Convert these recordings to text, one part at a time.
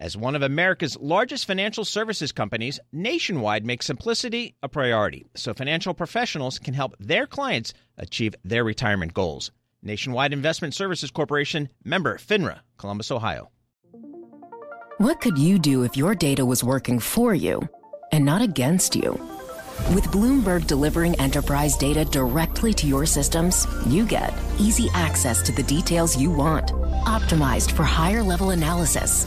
As one of America's largest financial services companies, Nationwide makes simplicity a priority so financial professionals can help their clients achieve their retirement goals. Nationwide Investment Services Corporation, member FINRA, Columbus, Ohio. What could you do if your data was working for you and not against you? With Bloomberg delivering enterprise data directly to your systems, you get easy access to the details you want, optimized for higher-level analysis,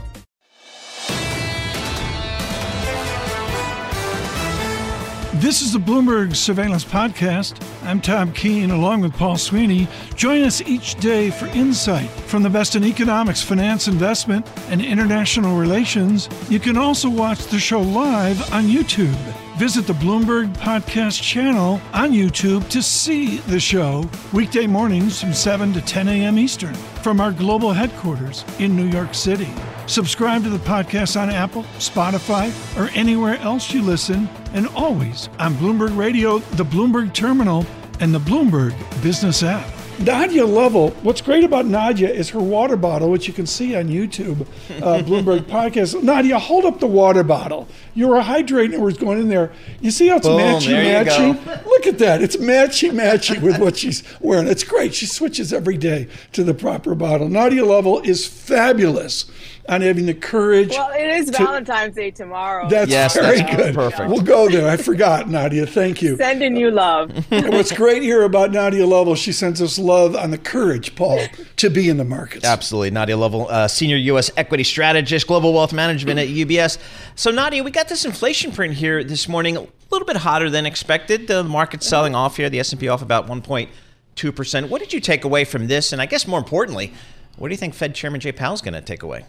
This is the Bloomberg Surveillance Podcast. I'm Tom Keene, along with Paul Sweeney. Join us each day for insight from the best in economics, finance, investment, and international relations. You can also watch the show live on YouTube. Visit the Bloomberg Podcast channel on YouTube to see the show weekday mornings from 7 to 10 a.m. Eastern from our global headquarters in New York City. Subscribe to the podcast on Apple, Spotify, or anywhere else you listen, and always on Bloomberg Radio, the Bloomberg Terminal, and the Bloomberg Business app. Nadia Lovell, what's great about Nadia is her water bottle, which you can see on YouTube, Bloomberg Podcast. Nadia, hold up the water bottle. You're a hydrating was going in there. You see how it's matchy-matchy? Look at that. It's matchy-matchy with what she's wearing. It's great. She switches every day to the proper bottle. Nadia Lovell is fabulous on having the courage. Well, it is Valentine's Day tomorrow. That's very good. Perfect. We'll go there. I forgot, Nadia. Thank you. Sending you love. What's great here about Nadia Lovell, she sends us love on the courage, Paul, to be in the markets. Absolutely. Nadia Lovell, Senior U.S. Equity Strategist, Global Wealth Management at UBS. So, Nadia, we got this inflation print here this morning, a little bit hotter than expected. The market's selling off here, the S&P off about 1.2%. What did you take away from this? And I guess more importantly, what do you think Fed Chairman Jay Powell's going to take away?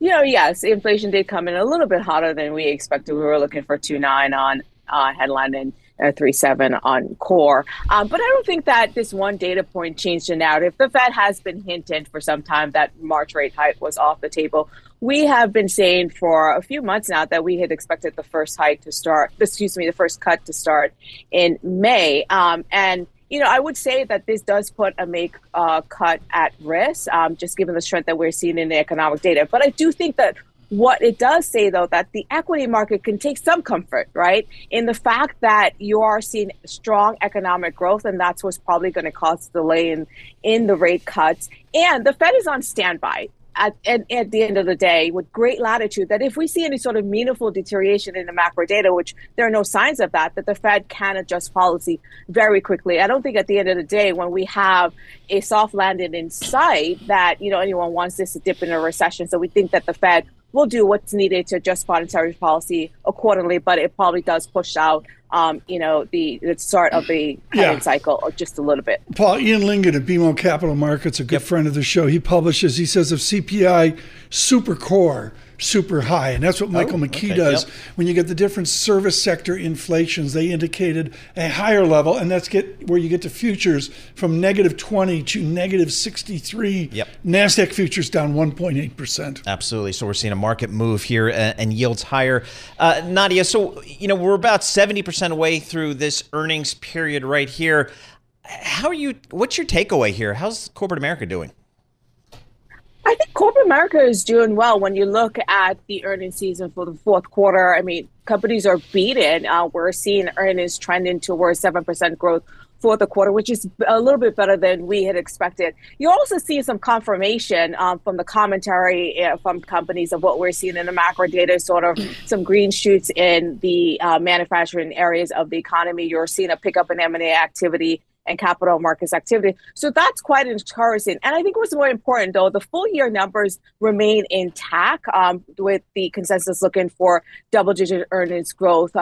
You know, yes, inflation did come in a little bit hotter than we expected. We were looking for 2.9 on headline and 3.7 on core. But I don't think that this one data point changed the narrative. The Fed has been hinting for some time that March rate hike was off the table. We have been saying for a few months now that we had expected the first cut to start in May. You know, I would say that this does put a cut at risk, just given the strength that we're seeing in the economic data. But I do think that what it does say, though, that the equity market can take some comfort, right, in the fact that you are seeing strong economic growth, and that's what's probably going to cause delay in the rate cuts. And the Fed is on standby at the end of the day with great latitude that if we see any sort of meaningful deterioration in the macro data, which there are no signs of that the Fed can adjust policy very quickly. I don't think at the end of the day when we have a soft landing in sight that, you know, anyone wants this to dip in a recession. So we think that the Fed will do what's needed to adjust monetary policy accordingly, but it probably does push out the start of the cutting cycle just a little bit. Paul, Ian Lingard at BMO Capital Markets, a good friend of the show, he publishes, he says, if CPI super core, super high, and that's what Michael McKee does. When you get the different service sector inflations, they indicated a higher level, and that's where you get to futures from -20 to -63. NASDAQ futures down 1.8%. Absolutely. So we're seeing a market move here and yields higher. Nadia, so you know we're about 70% away through this earnings period right here. What's your takeaway here? How's corporate America doing? I think corporate America is doing well when you look at the earnings season for the fourth quarter. I mean, companies are beating. We're seeing earnings trending towards 7% growth for the quarter, which is a little bit better than we had expected. You also see some confirmation from the commentary from companies of what we're seeing in the macro data, sort of some green shoots in the manufacturing areas of the economy. You're seeing a pickup in M&A activity and capital markets activity. So that's quite encouraging. And I think what's more important, though, the full year numbers remain intact with the consensus looking for double-digit earnings growth.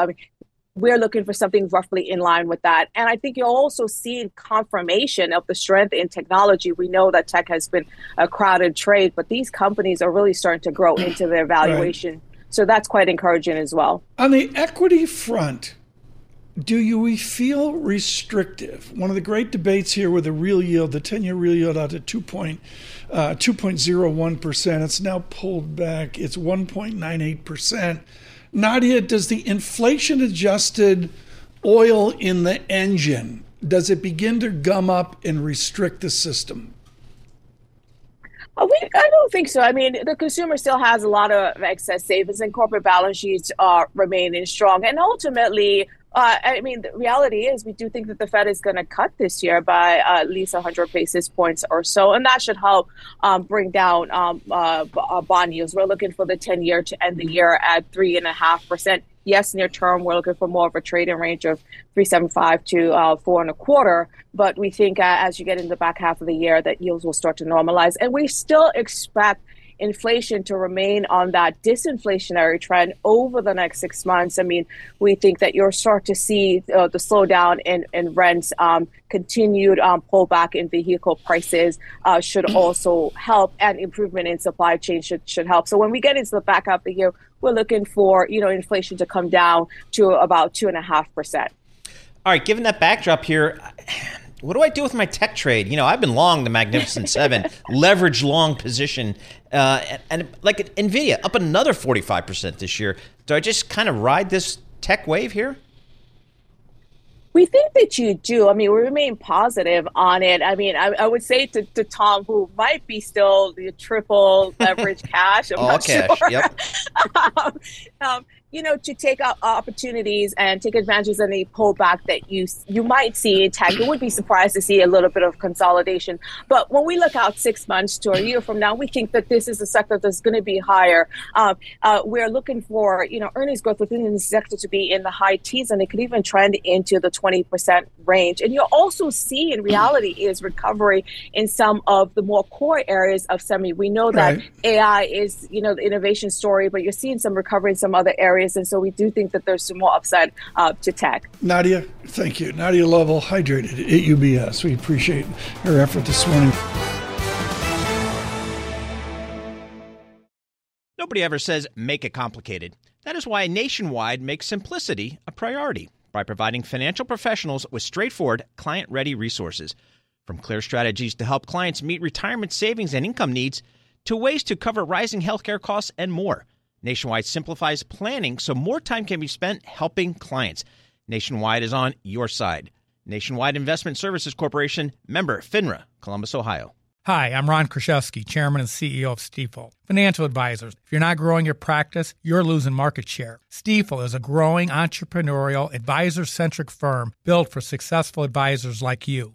We're looking for something roughly in line with that. And I think you're also seeing confirmation of the strength in technology. We know that tech has been a crowded trade, but these companies are really starting to grow into their valuation. Right. So that's quite encouraging as well. On the equity front, we feel restrictive? One of the great debates here with the real yield, the 10-year real yield out to 2.2%, 2.01%. It's now pulled back. It's 1.98%. Nadia, does the inflation-adjusted oil in the engine, does it begin to gum up and restrict the system? I don't think so. I mean, the consumer still has a lot of excess savings, and corporate balance sheets are remaining strong. And ultimately, I mean, the reality is we do think that the Fed is going to cut this year by at least 100 basis points or so, and that should help bring down bond yields. We're looking for the 10-year to end the year at 3.5%. Yes, near term, we're looking for more of a trading range of 3.75 to 4.25. But we think as you get into the back half of the year, that yields will start to normalize. And we still expect inflation to remain on that disinflationary trend over the next 6 months. I mean, we think that you'll start to see the slowdown in rents, continued pullback in vehicle prices should also help, and improvement in supply chain should help. So when we get into the back half of the year, we're looking for, you know, inflation to come down to about 2.5%. All right, given that backdrop here, what do I do with my tech trade? You know, I've been long the Magnificent Seven, leverage long position. And like NVIDIA, up another 45% this year. Do I just kind of ride this tech wave here? We think that you do. I mean, we remain positive on it. I mean, I would say to Tom, who might be still the triple leverage cash, I'm not cash, sure. Yep. You know, to take up opportunities and take advantage of any pullback that you might see in tech. You would be surprised to see a little bit of consolidation. But when we look out 6 months to a year from now, we think that this is a sector that's going to be higher. We're looking for, you know, earnings growth within the sector to be in the high teens, and it could even trend into the 20% range. And you'll also see in reality is recovery in some of the more core areas of semi. We know that AI is, you know, the innovation story, but you're seeing some recovery in some other areas. And so we do think that there's some more upside to tech. Nadia, thank you. Nadia Lovell, hydrated at UBS. We appreciate her effort this morning. Nobody ever says make it complicated. That is why Nationwide makes simplicity a priority by providing financial professionals with straightforward, client-ready resources. From clear strategies to help clients meet retirement savings and income needs, to ways to cover rising healthcare costs and more. Nationwide simplifies planning so more time can be spent helping clients. Nationwide is on your side. Nationwide Investment Services Corporation, member FINRA, Columbus, Ohio. Hi, I'm Ron Kraszewski, Chairman and CEO of Stiefel. Financial advisors, if you're not growing your practice, you're losing market share. Stiefel is a growing entrepreneurial, advisor-centric firm built for successful advisors like you.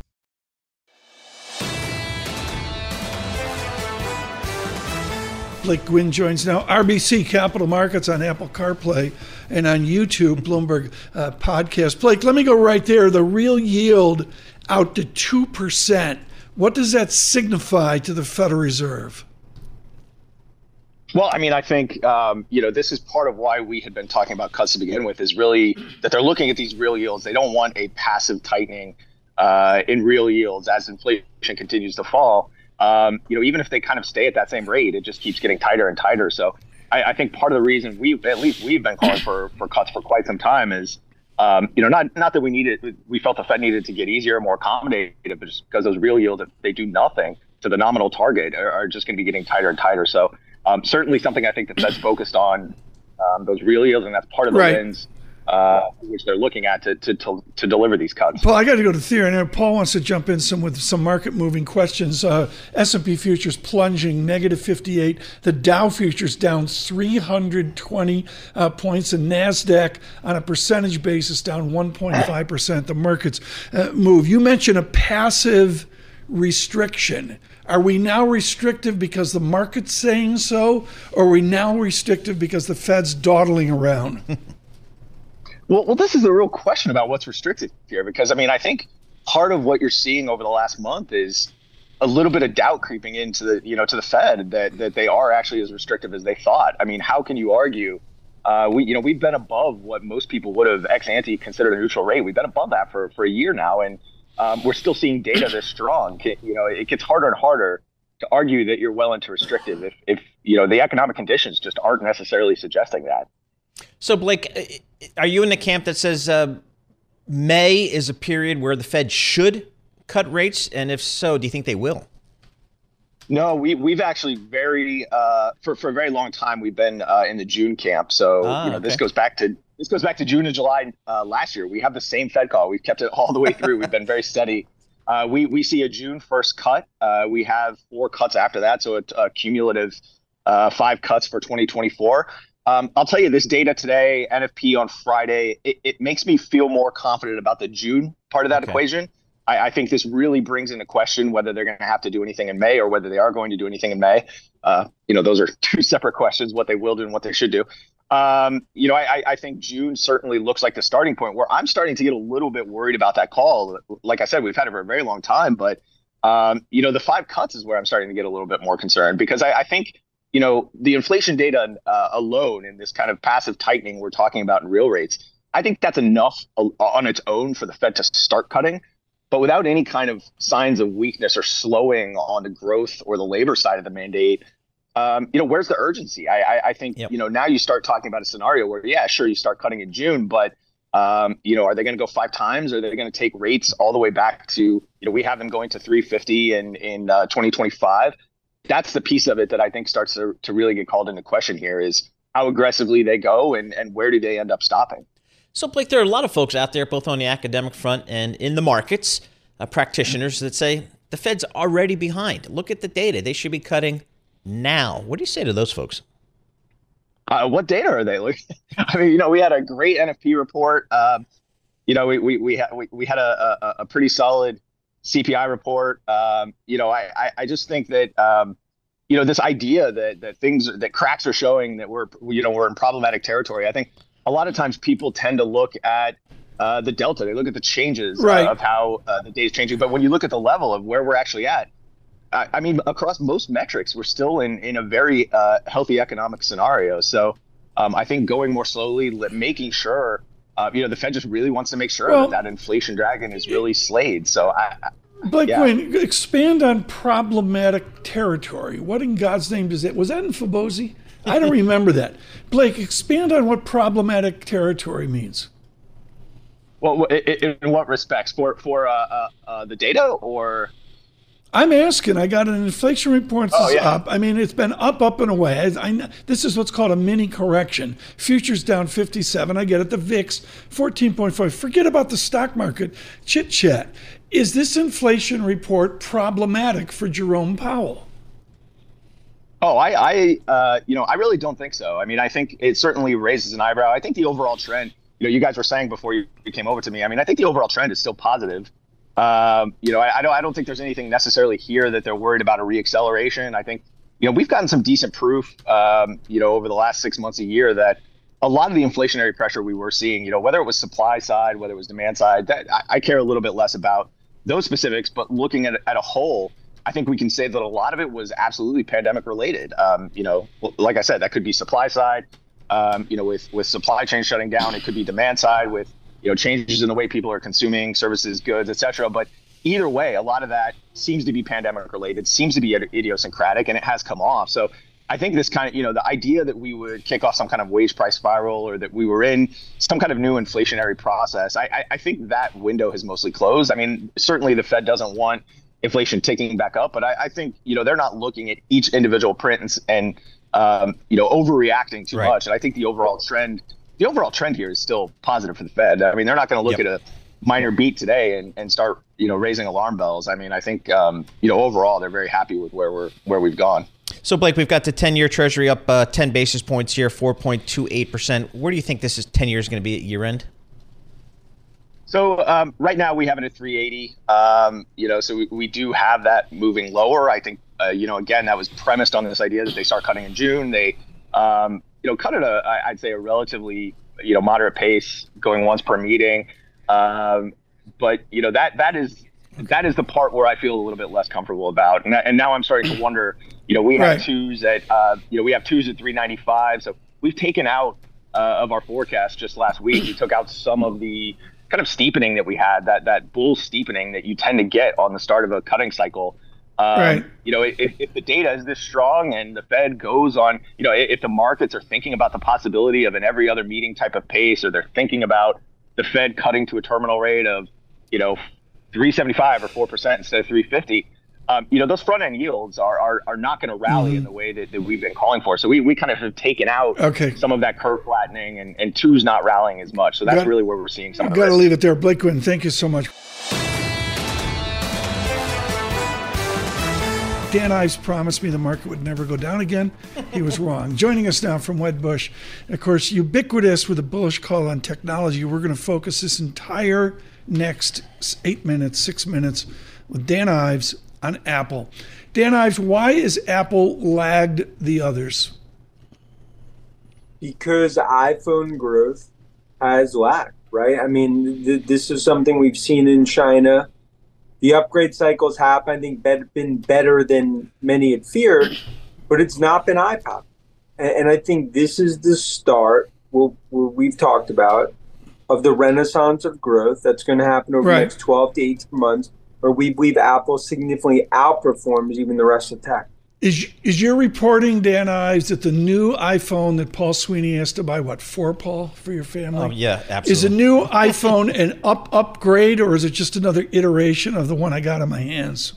Blake Gwinn joins now. RBC Capital Markets on Apple CarPlay and on YouTube, Bloomberg Podcast. Blake, let me go right there. The real yield out to 2%. What does that signify to the Federal Reserve? Well, I mean, I think, you know, this is part of why we had been talking about cuts to begin with, is really that they're looking at these real yields. They don't want a passive tightening in real yields as inflation continues to fall. You know, even if they kind of stay at that same rate, it just keeps getting tighter and tighter. So I think part of the reason we've been calling for cuts for quite some time is, you know, not that we needed, we felt the Fed needed to get easier, more accommodative, but just because those real yields, if they do nothing to the nominal target, are just going to be getting tighter and tighter. So certainly something I think the Fed's focused on, those real yields, and that's part of the lens which they're looking at to deliver these cuts. Well, I got to go to theory. And Paul wants to jump in with some market-moving questions. S&P futures plunging, -58. The Dow futures down 320 points. And NASDAQ on a percentage basis down 1.5%. The markets move. You mentioned a passive restriction. Are we now restrictive because the market's saying so, or are we now restrictive because the Fed's dawdling around? Well, this is a real question about what's restricted here, because, I mean, I think part of what you're seeing over the last month is a little bit of doubt creeping into the, you know, to the Fed that they are actually as restrictive as they thought. I mean, how can you argue? We've been above what most people would have ex ante considered a neutral rate. We've been above that for a year now, and we're still seeing data this strong. You know, it gets harder and harder to argue that you're well into restrictive if you know, the economic conditions just aren't necessarily suggesting that. So, Blake, are you in the camp that says May is a period where the Fed should cut rates? And if so, do you think they will? No, we've actually for a very long time, we've been in the June camp. So this goes back to June and July last year. We have the same Fed call. We've kept it all the way through. We've been very steady. We see a June 1st cut. We have 4 cuts after that. So a cumulative 5 cuts for 2024. I'll tell you, this data today, NFP on Friday, it makes me feel more confident about the June part of that equation. I think this really brings into question whether they're going to have to do anything in May or whether they are going to do anything in May. Those are 2 separate questions, what they will do and what they should do. I think June certainly looks like the starting point where I'm starting to get a little bit worried about that call. Like I said, we've had it for a very long time, but, the 5 cuts is where I'm starting to get a little bit more concerned, because I think, you know, the inflation data alone and this kind of passive tightening we're talking about in real rates, I think that's enough on its own for the Fed to start cutting. But without any kind of signs of weakness or slowing on the growth or the labor side of the mandate, where's the urgency? I think, now you start talking about a scenario where, yeah, sure, you start cutting in June, but, are they going to go 5 times? Or are they going to take rates all the way back to, we have them going to 350 in 2025? That's the piece of it that I think starts to really get called into question here, is how aggressively they go and where do they end up stopping? So, Blake, there are a lot of folks out there, both on the academic front and in the markets, practitioners that say the Fed's already behind. Look at the data. They should be cutting now. What do you say to those folks? What data are they looking at? I mean, we had a great NFP report. We had a pretty solid CPI report. I just think that, this idea that cracks are showing that we're in problematic territory. I think a lot of times people tend to look at the delta. They look at the changes of how the data is changing. But when you look at the level of where we're actually at, across most metrics, we're still in a very healthy economic scenario. So I think going more slowly, making sure the Fed just really wants to make sure that inflation dragon is really slayed. So, Blake Gwinn, expand on problematic territory. What in God's name is it? Was that in Fibose? I don't remember that. Blake, expand on what problematic territory means. Well, in what respects? For the data, or? I'm asking. I got an inflation report that's up. I mean, it's been up and away. This is what's called a mini correction. Futures down 57. I get it. The VIX, 14.5. Forget about the stock market chit-chat. Is this inflation report problematic for Jerome Powell? Oh, I really don't think so. I mean, I think it certainly raises an eyebrow. I think the overall trend, you guys were saying before you came over to me, I mean, I think the overall trend is still positive. I don't think there's anything necessarily here that they're worried about a reacceleration. I think, we've gotten some decent proof, over the last 6 months, a year, that a lot of the inflationary pressure we were seeing, whether it was supply side, whether it was demand side, that I care a little bit less about those specifics, but looking at a whole, I think we can say that a lot of it was absolutely pandemic related. Like I said, that could be supply side, with supply chain shutting down. It could be demand side with, changes in the way people are consuming services, goods, et cetera. But either way, a lot of that seems to be pandemic related, seems to be idiosyncratic, and it has come off. So I think this kind of, the idea that we would kick off some kind of wage price spiral, or that we were in some kind of new inflationary process, I think that window has mostly closed. I mean, certainly the Fed doesn't want inflation ticking back up, but I think, they're not looking at each individual print and overreacting too much. And I think the overall trend here is still positive for the Fed. I mean, they're not going to look at a minor beat today and start, raising alarm bells. I mean, I think, overall, they're very happy with where we've gone. So, Blake, we've got the 10-year Treasury up 10 basis points here, 4.28%. Where do you think this 10 years going to be at year end? So right now we have it at 380, so we do have that moving lower. I think, again, that was premised on this idea that they start cutting in June. They, cut at I'd say a relatively, moderate pace, going once per meeting. But that is the part where I feel a little bit less comfortable about. And now I'm starting to wonder, we have twos at, we have twos at 395. So we've taken out of our forecast just last week. We took out some of the kind of steepening that we had, that bull steepening that you tend to get on the start of a cutting cycle. If the data is this strong and the Fed goes on, if the markets are thinking about the possibility of an every other meeting type of pace, or they're thinking about the Fed cutting to a terminal rate of, 375 or 4% instead of 350, those front end yields are not going to rally in the way that we've been calling for. So we kind of have taken out some of that curve flattening and two's not rallying as much. So that's really where we're seeing some of the risk. I've got to leave it there. Blake Gwinn, thank you so much. Dan Ives promised me the market would never go down again. He was wrong. Joining us now from Wedbush, of course, ubiquitous with a bullish call on technology. We're going to focus this entire next 6 minutes with Dan Ives on Apple. Dan Ives, why is Apple lagged the others? Because iPhone growth has lagged, right? I mean, this is something we've seen in China. The upgrade cycles have, I think, been better than many had feared, but it's not been eye-popping. And I think this is the start, we've talked about, of the renaissance of growth that's going to happen over the next 12 to 18 months, where we believe Apple significantly outperforms even the rest of tech. Is your reporting, Dan Ives, that the new iPhone that Paul Sweeney has to buy, four, Paul, for your family? Yeah, absolutely. Is a new iPhone an upgrade, or is it just another iteration of the one I got in my hands?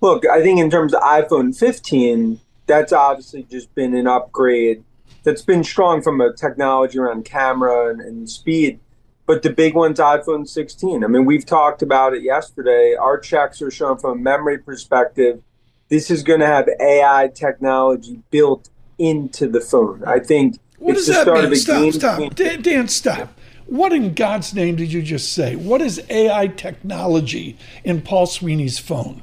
Look, I think in terms of iPhone 15, that's obviously just been an upgrade that's been strong from a technology around camera and speed. But the big one's iPhone 16. I mean, we've talked about it yesterday. Our checks are showing from a memory perspective, this is going to have AI technology built into the phone. I think it's the start of a game. Stop. Dan, stop. What in God's name did you just say? What is AI technology in Paul Sweeney's phone?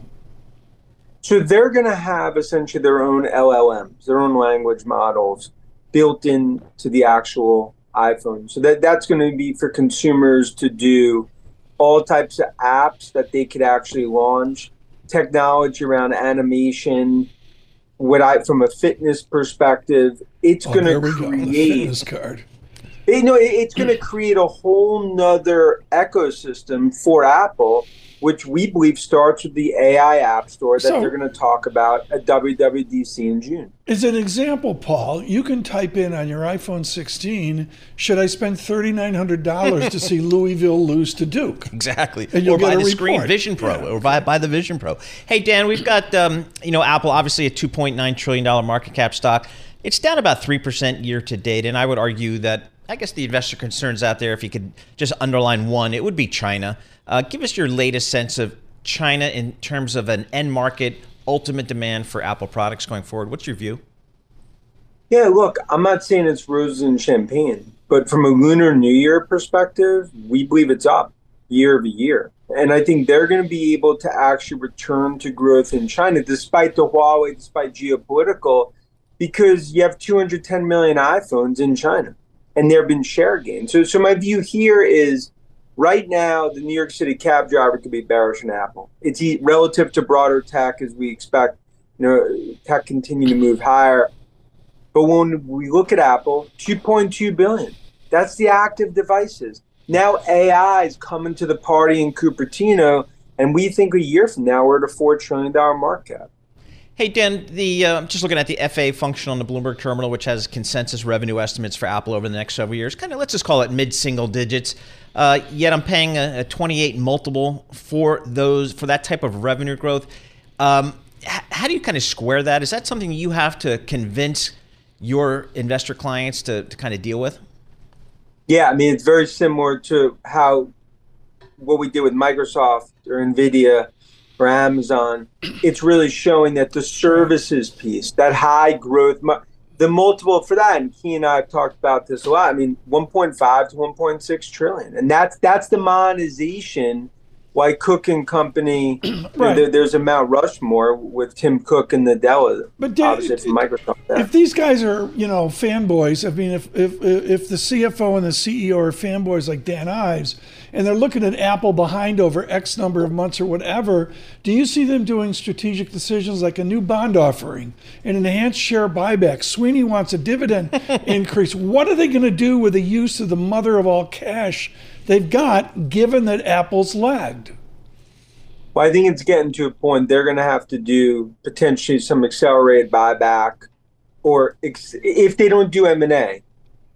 So they're going to have essentially their own LLMs, their own language models built into the actual iPhone. So that's going to be for consumers to do all types of apps that they could actually launch. Technology around animation, from a fitness perspective, it's going to create this card. It's going to create a whole nother ecosystem for Apple, which we believe starts with the AI App Store that they're going to talk about at WWDC in June. As an example, Paul, you can type in on your iPhone 16, should I spend $3,900 to see Louisville lose to Duke? Exactly. And you'll buy the screen Vision Pro, or buy the Vision Pro. Hey, Dan, we've got Apple, obviously a $2.9 trillion market cap stock. It's down about 3% year to date, and I would argue that I guess the investor concerns out there, if you could just underline one, it would be China. Give us your latest sense of China in terms of an end market, ultimate demand for Apple products going forward. What's your view? Yeah, look, I'm not saying it's roses and champagne, but from a Lunar New Year perspective, we believe it's up year over year. And I think they're going to be able to actually return to growth in China, despite the Huawei, despite geopolitical, because you have 210 million iPhones in China. And there have been share gains. So my view here is right now, the New York City cab driver could be bearish on Apple. It's relative to broader tech, as we expect, tech continue to move higher. But when we look at Apple, 2.2 billion, that's the active devices. Now AI is coming to the party in Cupertino, and we think a year from now, we're at a $4 trillion market cap. Hey, Dan, I'm just looking at the FA function on the Bloomberg terminal, which has consensus revenue estimates for Apple over the next several years. Kind of, let's just call it mid-single digits. Yet I'm paying a 28 multiple for that type of revenue growth. How do you kind of square that? Is that something you have to convince your investor clients to kind of deal with? Yeah, I mean, it's very similar to what we did with Microsoft or NVIDIA or Amazon. It's really showing that the services piece, that high growth, the multiple for that, and he and I have talked about this a lot. I mean, 1.5 to 1.6 trillion, and that's the monetization. Why Cook and Company? Right. There's a Mount Rushmore with Tim Cook and Nadella, opposite from Microsoft. There. If these guys are, fanboys, I mean, if the CFO and the CEO are fanboys like Dan Ives, and they're looking at Apple behind over X number of months or whatever, do you see them doing strategic decisions like a new bond offering, an enhanced share buyback? Sweeney wants a dividend increase. What are they going to do with the use of the mother of all cash they've got, given that Apple's lagged? Well, I think it's getting to a point they're going to have to do potentially some accelerated buyback, or if they don't do M&A,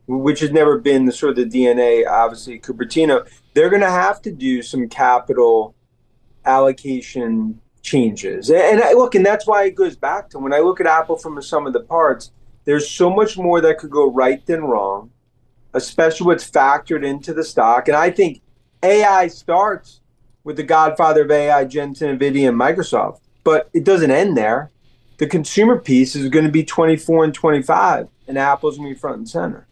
which has never been the sort of the DNA, obviously, Cupertino, they're going to have to do some capital allocation changes. And that's why it goes back to when I look at Apple from the sum of the parts, there's so much more that could go right than wrong, especially what's factored into the stock. And I think AI starts with the godfather of AI, Jensen, NVIDIA, and Microsoft, but it doesn't end there. The consumer piece is going to be 24 and 25, and Apple's going to be front and center.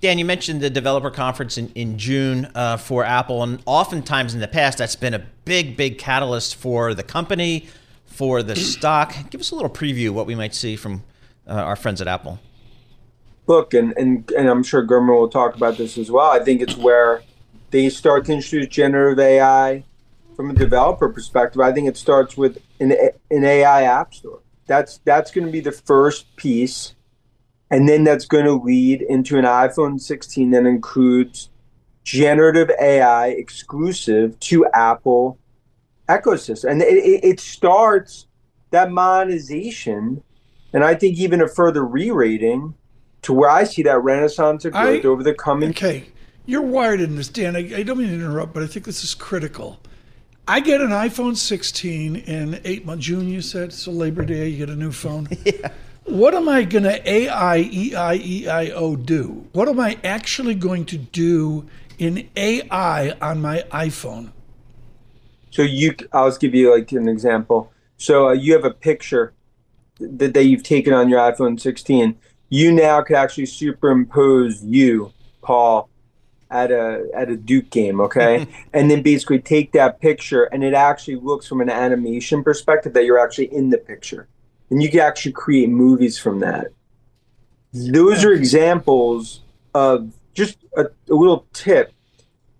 Dan, you mentioned the developer conference in June for Apple, and oftentimes in the past, that's been a big, big catalyst for the company, for the stock. Give us a little preview of what we might see from our friends at Apple. Look, and I'm sure Germer will talk about this as well. I think it's where they start to introduce generative AI from a developer perspective. I think it starts with an AI app store. That's going to be the first piece, and then that's going to lead into an iPhone 16 that includes generative AI exclusive to Apple ecosystem. And it starts that monetization, and I think even a further re-rating to where I see that renaissance of growth over the coming... Okay, you're wired in this, Dan. I don't mean to interrupt, but I think this is critical. I get an iPhone 16 in 8 months. June, you said? So Labor Day, you get a new phone. Yeah. What am I going to A-I-E-I-E-I-O do? What am I actually going to do in AI on my iPhone? So I'll give you an example. So you have a picture that you've taken on your iPhone 16. You now could actually superimpose you, Paul, at a Duke game, okay? And then basically take that picture, and it actually looks from an animation perspective that you're actually in the picture. And you can actually create movies from that. Those are examples of just a little tip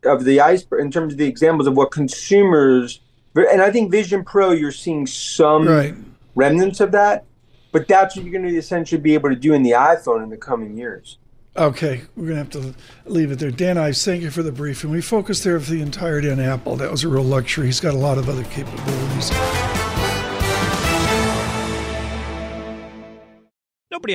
of the iceberg in terms of the examples of what consumers, and I think Vision Pro, you're seeing some remnants of that. But that's what you're going to essentially be able to do in the iPhone in the coming years. Okay, we're going to have to leave it there. Dan Ives, thank you for the briefing. We focused there for the entirety on Apple. That was a real luxury. He's got a lot of other capabilities. Nobody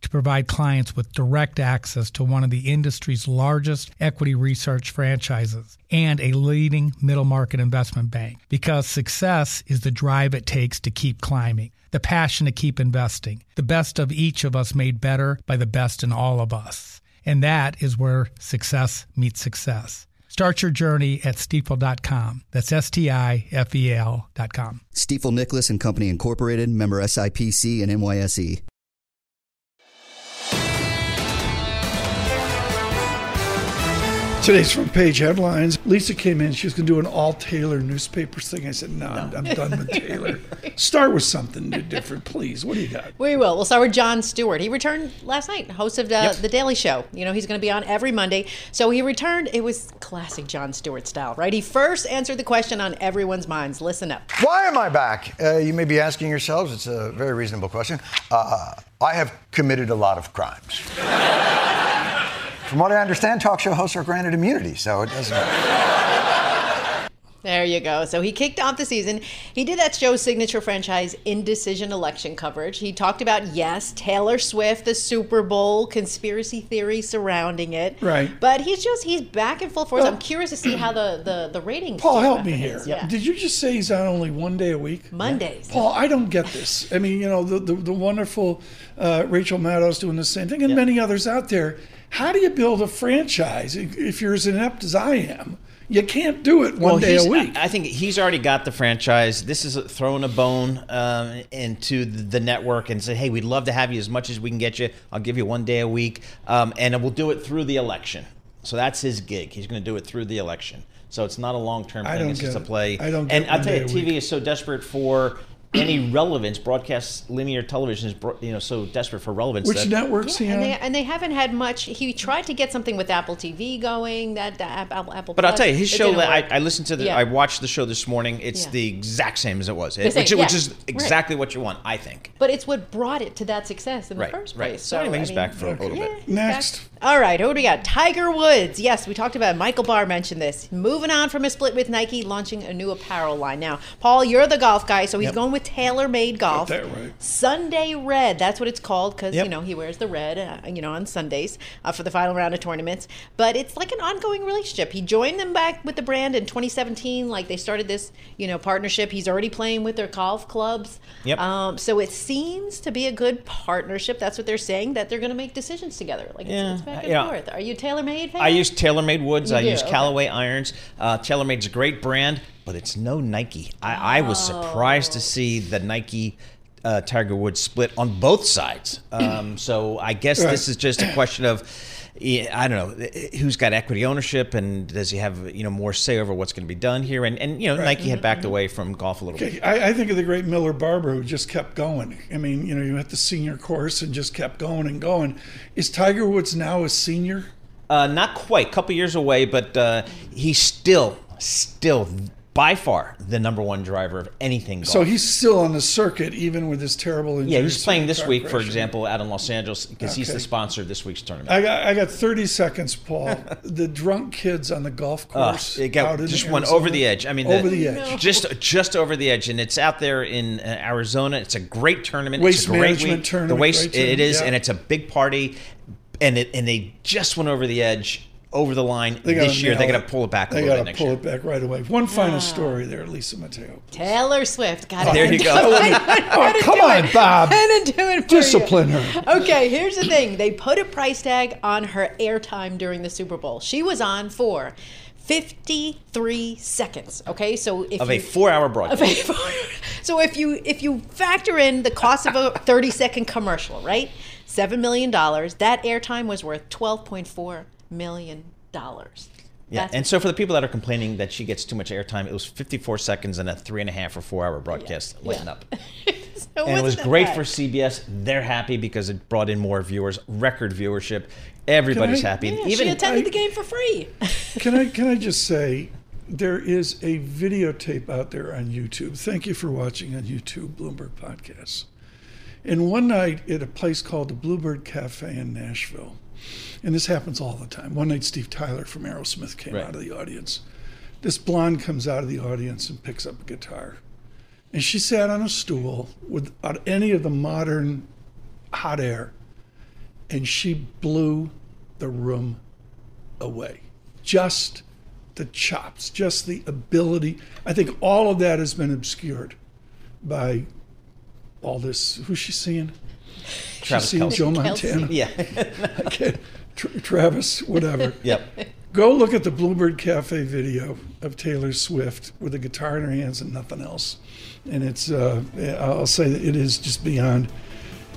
to provide clients with direct access to one of the industry's largest equity research franchises and a leading middle-market investment bank, because success is the drive it takes to keep climbing, the passion to keep investing, the best of each of us made better by the best in all of us. And that is where success meets success. Start your journey at Stiefel.com. That's Stiefel.com. Stiefel Nicholas and Company Incorporated, member SIPC and NYSE. Today's front page headlines. Lisa came in, she was going to do an all Taylor newspapers thing. I said, no. I'm done with Taylor. Start with something different, please. What do you got? We will. We'll start with John Stewart. He returned last night, host of The Daily Show. You know, he's going to be on every Monday. So he returned. It was classic John Stewart style, right? He first answered the question on everyone's minds. Listen up. Why am I back? You may be asking yourselves. It's a very reasonable question. I have committed a lot of crimes. From what I understand, talk show hosts are granted immunity, so it doesn't matter. There you go. So he kicked off the season. He did that show's signature franchise, Indecision Election coverage. He talked about, yes, Taylor Swift, the Super Bowl, conspiracy theory surrounding it. Right. But he's back in full force. Well, I'm curious to see how the ratings... Paul, help me here. Yeah. Did you just say he's on only one day a week? Mondays. Yeah. Paul, I don't get this. I mean, you know, the wonderful Rachel Maddow's doing the same thing, and many others out there. How do you build a franchise if you're as inept as I am? You can't do it one day a week. I think he's already got the franchise. This is throwing a bone into the network and say, hey, we'd love to have you as much as we can get you. I'll give you one day a week, and we'll do it through the election. So that's his gig. He's going to do it through the election. So it's not a long-term thing. It's just a play. And I'll tell you, TV is so desperate for any relevance. Broadcast linear television is so desperate for relevance. Which networks? Yeah, and they haven't had much. He tried to get something with Apple TV going. Apple. But I'll tell you, his show. I listened to I watched the show this morning. It's the exact same as it was, which is exactly what you want, I think. But it's what brought it to that success in the first place. So anyway, he's back for a little bit. Next. All right, who do we got? Tiger Woods. Yes, we talked about it. Michael Barr mentioned this. Moving on from a split with Nike, launching a new apparel line. Now, Paul, you're the golf guy, so he's going with TaylorMade Golf. Got that right. Sunday Red, that's what it's called, because, he wears the red, on Sundays for the final round of tournaments. But it's like an ongoing relationship. He joined them back with the brand in 2017. Like, they started this, partnership. He's already playing with their golf clubs. Yep. So it seems to be a good partnership. That's what they're saying, that they're going to make decisions together. Like, it's back and forth. Are you TaylorMade fan? I use TaylorMade woods. I use Callaway irons. TaylorMade's a great brand, but it's no Nike. I was surprised to see the Nike Tiger Woods split on both sides. So I guess this is just a question of, I don't know, who's got equity ownership, and does he have more say over what's going to be done here? And Nike had backed away from golf a little bit. I think of the great Miller Barber, who just kept going. I mean, you had the senior course and just kept going and going. Is Tiger Woods now a senior? Not quite. A couple years away, but he's still by far the number one driver of anything golf. So he's still on the circuit, even with his terrible injury. Yeah, he's playing this week, for example, out in Los Angeles, because he's the sponsor of this week's tournament. I got 30 seconds, Paul. The drunk kids on the golf course. Just went over the edge. I mean, over the edge. No. Just over the edge, and it's out there in Arizona. It's a great tournament. Waste management tournament. The waste, it is, and it's a big party, and they just went over the edge. Over the line this year. They got to pull it back a little bit next year. They got to pull it back right away. One final story there, Lisa Mateo. Please. Taylor Swift. Got it. There you go. Come on, Bob. Discipline her. Okay, here's the thing. They put a price tag on her airtime during the Super Bowl. She was on for 53 seconds. Okay, so a 4-hour broadcast. So if you factor in the cost of a 30-second commercial, right? $7 million. That airtime was worth $12.4 million. Yeah, and so for the people that are complaining that she gets too much airtime, it was 54 seconds in a 3.5 or 4-hour broadcast lighting up. So and it was great for CBS. They're happy because it brought in more viewers, record viewership. Everybody's happy. Yeah, even she attended the game for free. Can I just say, there is a videotape out there on YouTube. Thank you for watching on YouTube, Bloomberg Podcasts. And one night at a place called the Bluebird Cafe in Nashville, and this happens all the time. One night, Steve Tyler from Aerosmith came out of the audience. This blonde comes out of the audience and picks up a guitar. And she sat on a stool without any of the modern hot air, and she blew the room away. Just the chops, just the ability. I think all of that has been obscured by all this. Who's she seeing? Travis Kelsey. Joe Montana. Yeah. Travis, whatever. Yep. Go look at the Bluebird Cafe video of Taylor Swift with a guitar in her hands and nothing else. And it's, I'll say that it is just beyond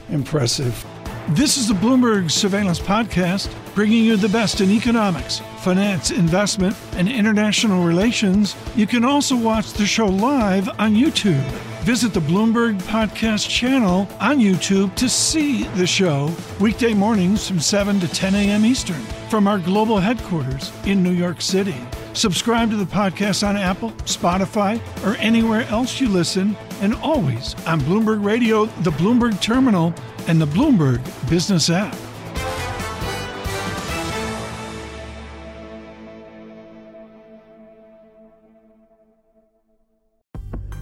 impressive. This is the Bloomberg Surveillance Podcast, bringing you the best in economics, finance, investment, and international relations. You can also watch the show live on YouTube. Visit the Bloomberg Podcast channel on YouTube to see the show weekday mornings from 7 to 10 a.m. Eastern from our global headquarters in New York City. Subscribe to the podcast on Apple, Spotify, or anywhere else you listen, and always on Bloomberg Radio, the Bloomberg Terminal, and the Bloomberg Business app.